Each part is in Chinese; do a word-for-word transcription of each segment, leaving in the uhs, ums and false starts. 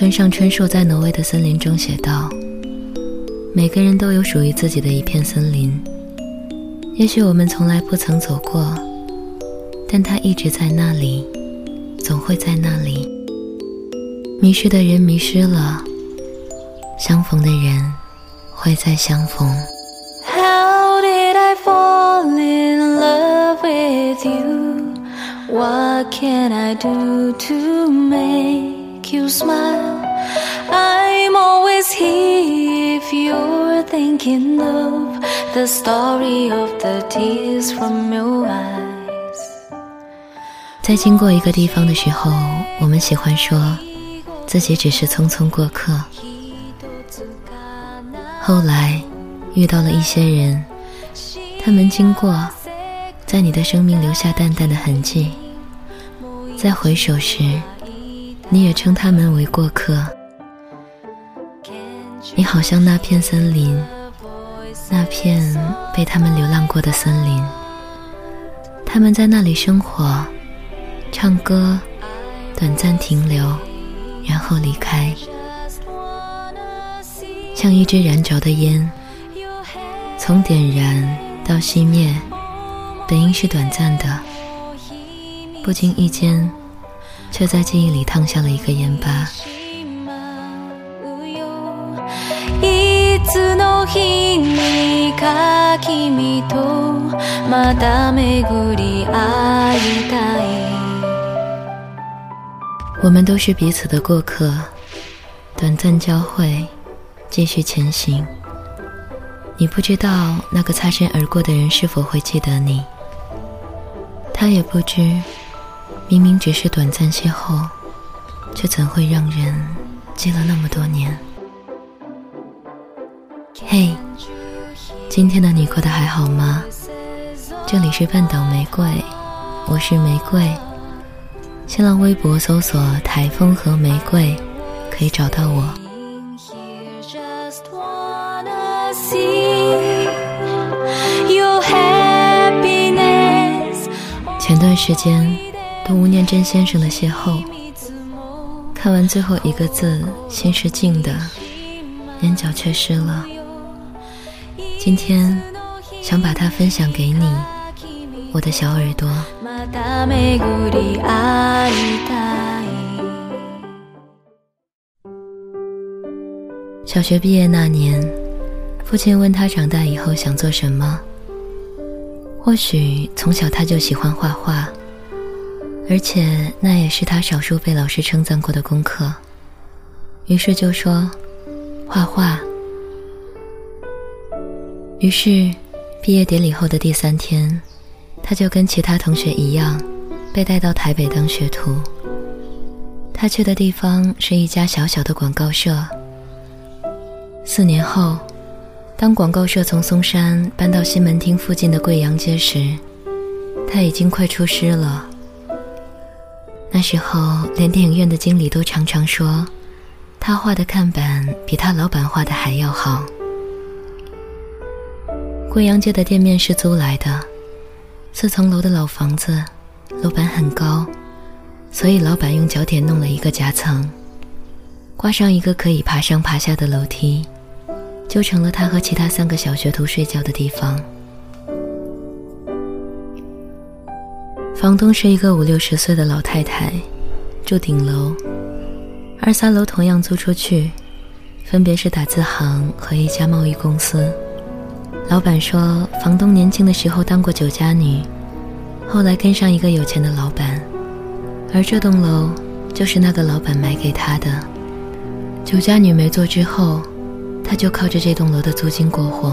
村上春树在《挪威的森林》中写道，每个人都有属于自己的一片森林，也许我们从来不曾走过，但它一直在那里，总会在那里。迷失的人迷失了，相逢的人会再相逢。 How did I fall in love with you? What can I do to make you smile? I'm always here if you're thinking of the story of the tears from your eyes. 在经过一个地方的时候，我们喜欢说自己只是匆匆过客。后来遇到了一些人，他们经过，在你的生命留下淡淡的痕迹，在回首时你也称他们为过客。你好像那片森林，那片被他们流浪过的森林，他们在那里生活，唱歌，短暂停留，然后离开，像一支燃着的烟，从点燃到熄灭，本应是短暂的，不经意间却在记忆里烫下了一个盐巴。我们都是彼此的过客，短暂交汇，继续前行。你不知道那个擦身而过的人是否会记得你，他也不知明明只是短暂邂逅，却怎会让人记了那么多年。嘿，今天的你过得还好吗？这里是半岛玫瑰，我是玫瑰。新浪微博搜索台风和玫瑰可以找到我。前段时间读吴念真先生的《邂逅》，看完最后一个字，心是静的，眼角却湿了。今天想把它分享给你，我的小耳朵。小学毕业那年，父亲问他长大以后想做什么。或许从小他就喜欢画画，而且那也是他少数被老师称赞过的功课，于是就说画画。于是毕业典礼后的第三天，他就跟其他同学一样被带到台北当学徒。他去的地方是一家小小的广告社。四年后，当广告社从松山搬到西门町附近的贵阳街时，他已经快出师了。那时候连电影院的经理都常常说，他画的看板比他老板画的还要好。贵阳街的店面是租来的，四层楼的老房子，楼板很高，所以老板用脚点弄了一个夹层，挂上一个可以爬上爬下的楼梯，就成了他和其他三个小学徒睡觉的地方。房东是一个五六十岁的老太太，住顶楼，而三楼同样租出去，分别是打字行和一家贸易公司。老板说，房东年轻的时候当过酒家女，后来跟上一个有钱的老板，而这栋楼就是那个老板买给他的。酒家女没做之后，他就靠着这栋楼的租金过活。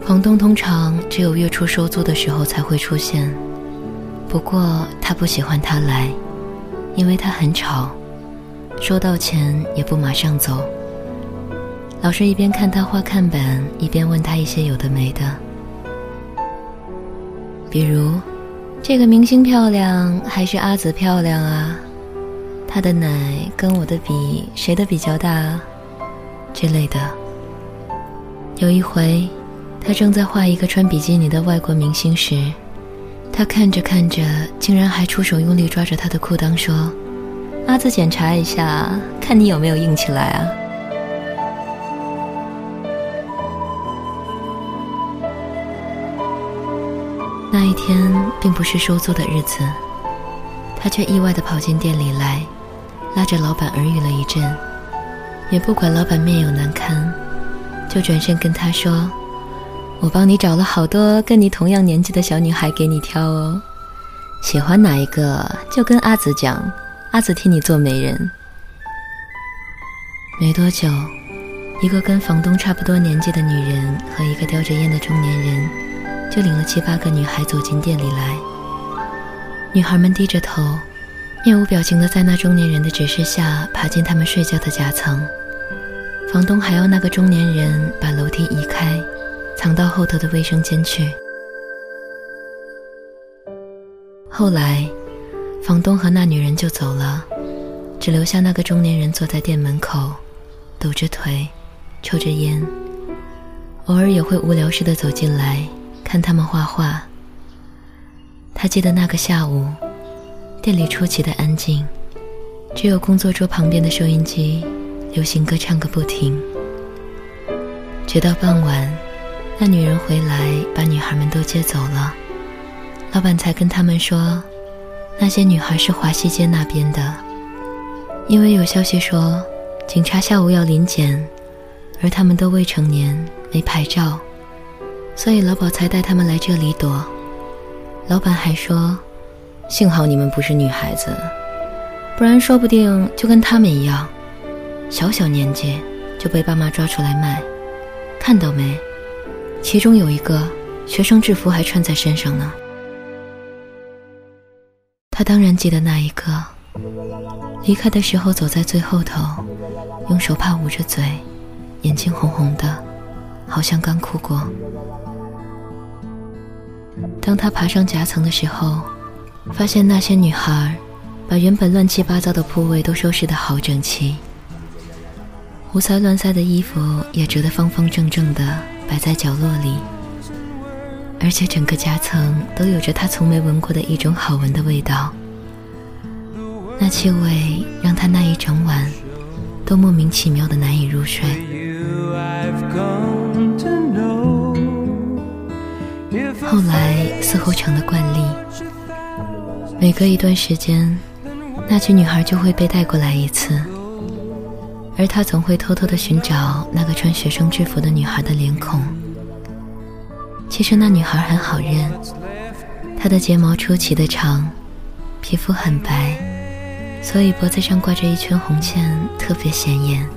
房东通常只有月初收租的时候才会出现，不过他不喜欢他来，因为他很吵，收到钱也不马上走，老是一边看他画看板，一边问他一些有的没的，比如这个明星漂亮还是阿紫漂亮啊，他的奶跟我的比谁的比较大啊之类的。有一回他正在画一个穿比基尼的外国明星时，他看着看着，竟然还出手用力抓着他的裤裆说：“阿紫检查一下，看你有没有硬起来啊。”那一天并不是收租的日子，他却意外地跑进店里来，拉着老板耳语了一阵，也不管老板面有难堪，就转身跟他说：“我帮你找了好多跟你同样年纪的小女孩给你挑哦，喜欢哪一个就跟阿紫讲，阿紫替你做媒人。”没多久，一个跟房东差不多年纪的女人和一个叼着烟的中年人就领了七八个女孩走进店里来。女孩们低着头，面无表情地在那中年人的指示下爬进他们睡觉的夹层。房东还要那个中年人把楼梯移开，藏到后头的卫生间去。后来房东和那女人就走了，只留下那个中年人坐在店门口，抖着腿，抽着烟，偶尔也会无聊似的走进来看他们画画。他记得那个下午，店里出奇的安静，只有工作桌旁边的收音机流行歌唱个不停。直到傍晚，那女人回来把女孩们都接走了，老板才跟他们说，那些女孩是华西街那边的，因为有消息说警察下午要临检，而他们都未成年没牌照，所以老鸨才带他们来这里躲。老板还说，幸好你们不是女孩子，不然说不定就跟他们一样，小小年纪就被爸妈抓出来卖。看到没，其中有一个学生制服还穿在身上呢。他当然记得那一个，离开的时候走在最后头，用手帕捂着嘴，眼睛红红的，好像刚哭过。当他爬上夹层的时候，发现那些女孩把原本乱七八糟的铺位都收拾得好整齐，胡塞乱塞的衣服也折得方方正正的摆在角落里，而且整个夹层都有着他从没闻过的一种好闻的味道。那气味让他那一整晚都莫名其妙的难以入睡。后来似乎成了惯例，每隔一段时间，那群女孩就会被带过来一次，而他总会偷偷地寻找那个穿学生制服的女孩的脸孔。其实那女孩很好认，她的睫毛出奇的长，皮肤很白，所以脖子上挂着一圈红线，特别显眼。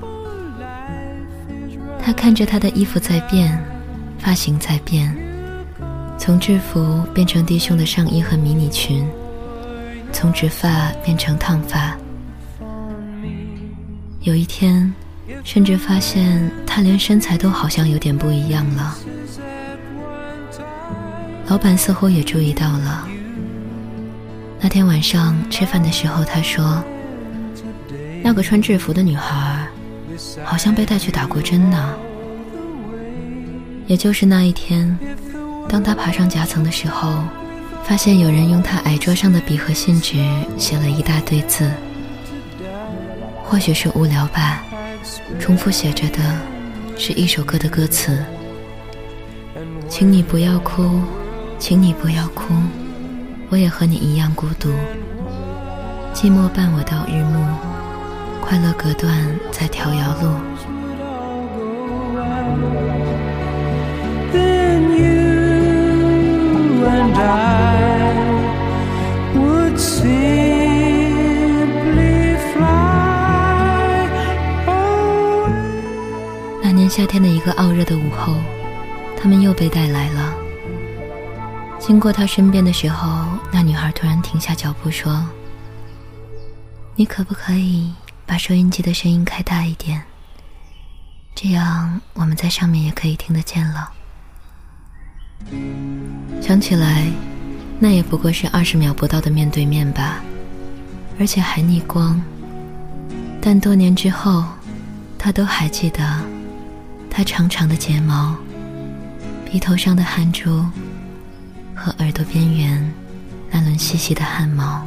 他看着她的衣服在变，发型在变，从制服变成低胸的上衣和迷你裙，从直发变成烫发。有一天，甚至发现她连身材都好像有点不一样了。老板似乎也注意到了。那天晚上吃饭的时候，他说：“那个穿制服的女孩，好像被带去打过针呢。”也就是那一天，当他爬上夹层的时候，发现有人用他矮桌上的笔和信纸写了一大堆字，或许是无聊吧，重复写着的是一首歌的歌词：请你不要哭，请你不要哭，我也和你一样孤独，寂寞伴我到日暮，快乐隔断在条遥路。那年夏天的一个傲热的午后，他们又被带来了。经过他身边的时候，那女孩突然停下脚步说：“你可不可以把收音机的声音开大一点，这样我们在上面也可以听得见了。”想起来，那也不过是二十秒不到的面对面吧，而且还逆光。但多年之后，他都还记得他长长的睫毛，鼻头上的汗珠和耳朵边缘细细的汗毛。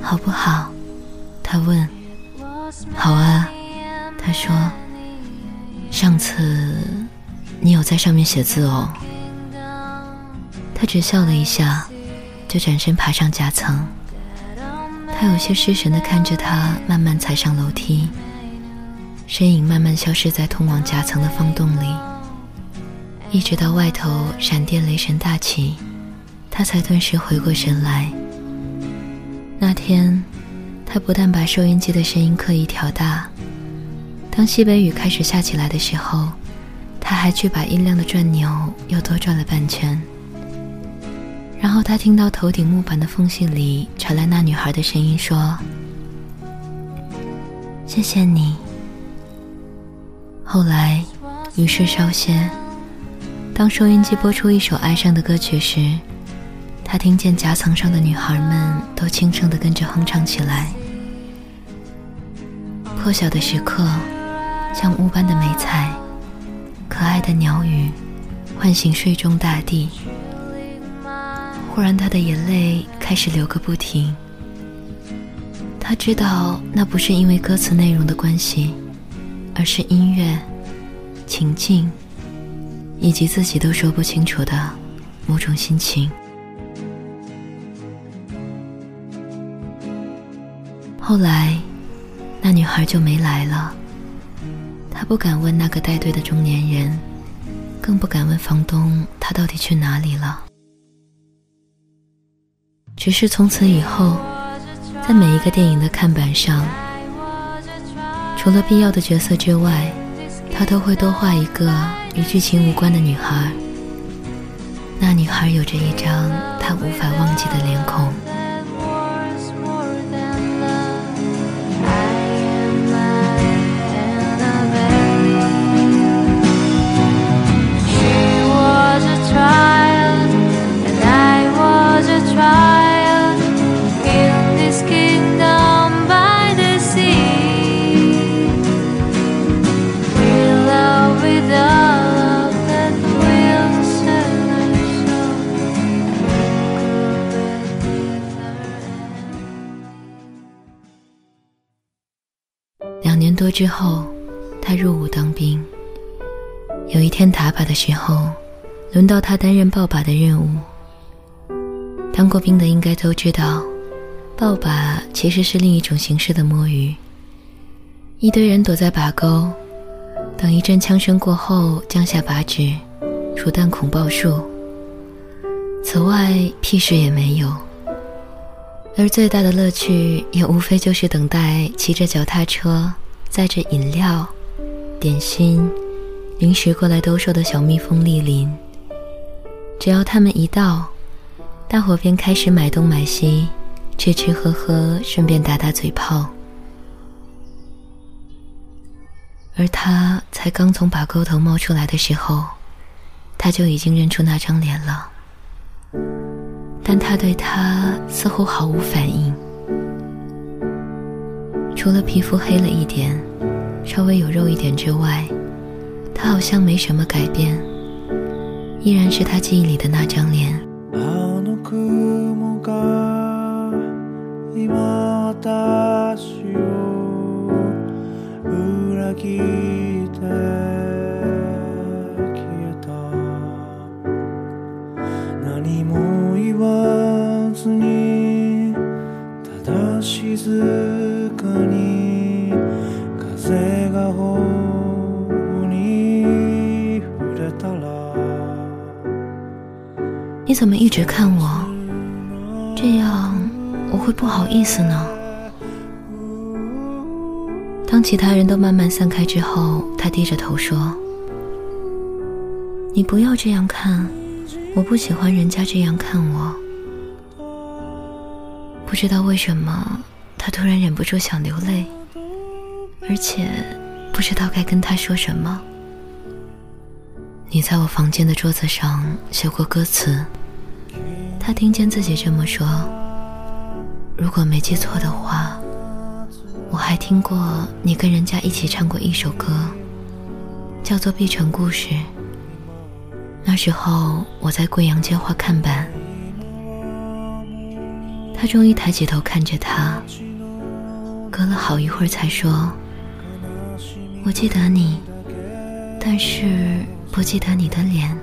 好不好？他问。好啊，他说。上次你有在上面写字哦。他只笑了一下，就转身爬上夹层。他有些失神地看着他慢慢踩上楼梯，身影慢慢消失在通往夹层的方洞里，一直到外头闪电雷神大起，他才顿时回过神来。那天他不但把收音机的声音刻意调大，当西北雨开始下起来的时候，他还去把音量的转钮又多转了半圈。然后他听到头顶木板的缝隙里传来那女孩的声音说：“谢谢你。”后来雨势稍歇，当收音机播出一首哀伤的歌曲时，他听见夹层上的女孩们都轻声地跟着哼唱起来。破晓的时刻，像乌斑的梅菜，可爱的鸟语唤醒睡中大地。忽然他的眼泪开始流个不停，他知道那不是因为歌词内容的关系，而是音乐、情境以及自己都说不清楚的某种心情。后来那女孩就没来了，他不敢问那个带队的中年人，更不敢问房东他到底去哪里了。只是从此以后，在每一个电影的看板上，除了必要的角色之外，他都会多画一个与剧情无关的女孩。那女孩有着一张他无法忘记的脸孔。多之后，他入伍当兵。有一天打靶的时候，轮到他担任报靶的任务。当过兵的应该都知道，报靶其实是另一种形式的摸鱼。一堆人躲在靶钩，等一阵枪声过后降下靶纸，数弹孔爆数。此外屁事也没有。而最大的乐趣也无非就是等待骑着脚踏车，载着饮料、点心、零食过来兜售的小蜜蜂莅临。只要他们一到，大伙便开始买东买西，吃吃喝喝，顺便打打嘴炮。而他才刚从把钩头冒出来的时候，他就已经认出那张脸了，但他对他似乎毫无反应。除了皮肤黑了一点，稍微有肉一点之外，他好像没什么改变，依然是他记忆里的那张脸。你怎么一直看我？这样我会不好意思呢。当其他人都慢慢散开之后，他低着头说：“你不要这样看，我不喜欢人家这样看我。”不知道为什么，他突然忍不住想流泪，而且不知道该跟他说什么。你在我房间的桌子上写过歌词。他听见自己这么说，如果没记错的话，我还听过你跟人家一起唱过一首歌，叫做《碧城故事》。那时候我在贵阳街画看板，他终于抬起头看着他，隔了好一会儿才说，我记得你，但是不记得你的脸，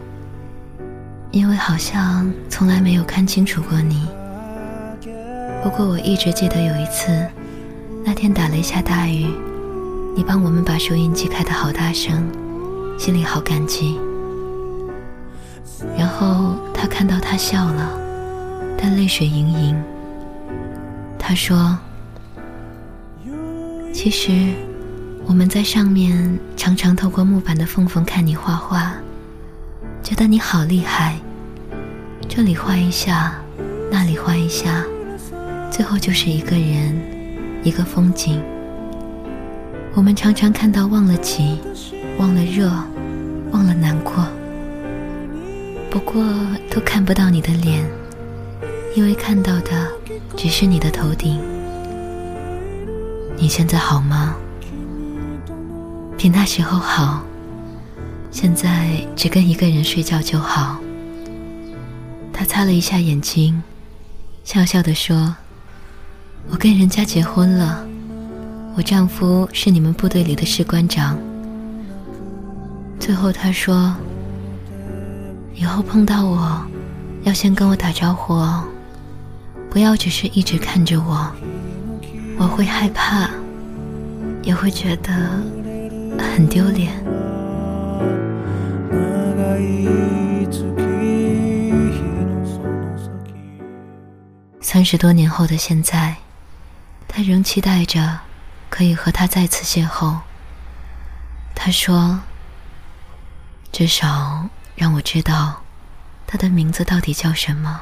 因为好像从来没有看清楚过你。不过我一直记得有一次，那天打了一下大雨，你帮我们把收音机开得好大声，心里好感激。然后他看到他笑了，但泪水盈盈。他说，其实我们在上面常常透过木板的缝缝看你画画，觉得你好厉害，这里画一下，那里画一下，最后就是一个人，一个风景。我们常常看到忘了急，忘了热，忘了难过，不过都看不到你的脸，因为看到的只是你的头顶。你现在好吗？比那时候好，现在只跟一个人睡觉就好。他擦了一下眼睛，笑笑地说，我跟人家结婚了，我丈夫是你们部队里的士官长。最后他说，以后碰到我要先跟我打招呼哦，不要只是一直看着我，我会害怕，也会觉得很丢脸。三十多年后的现在，他仍期待着可以和他再次邂逅。他说，至少让我知道他的名字到底叫什么，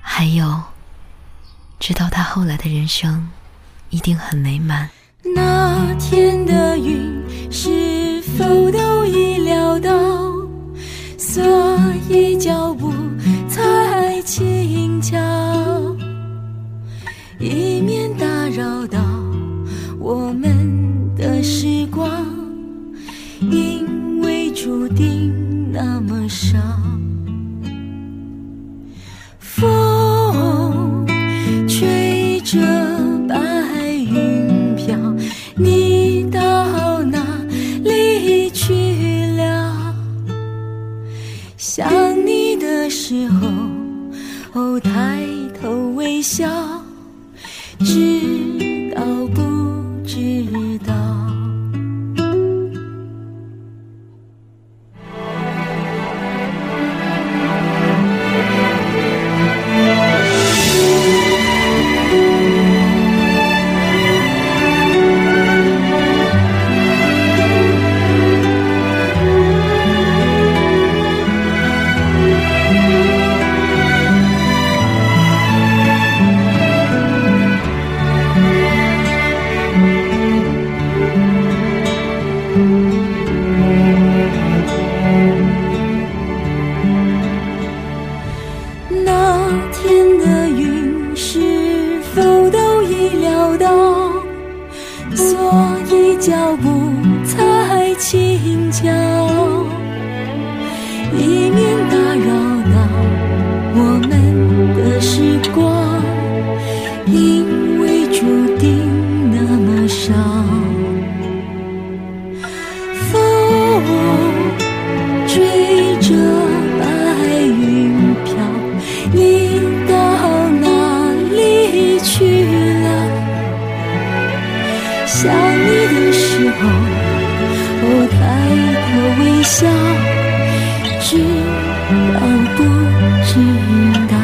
还有知道他后来的人生一定很美满。那天的云是否都已料到，所以脚步才轻巧，以免打扰到我们的时光，因为注定那么少。风吹着白云飘，你到哪里去了？想你的时候，哦，抬头微笑，知道不知道。知道不知道？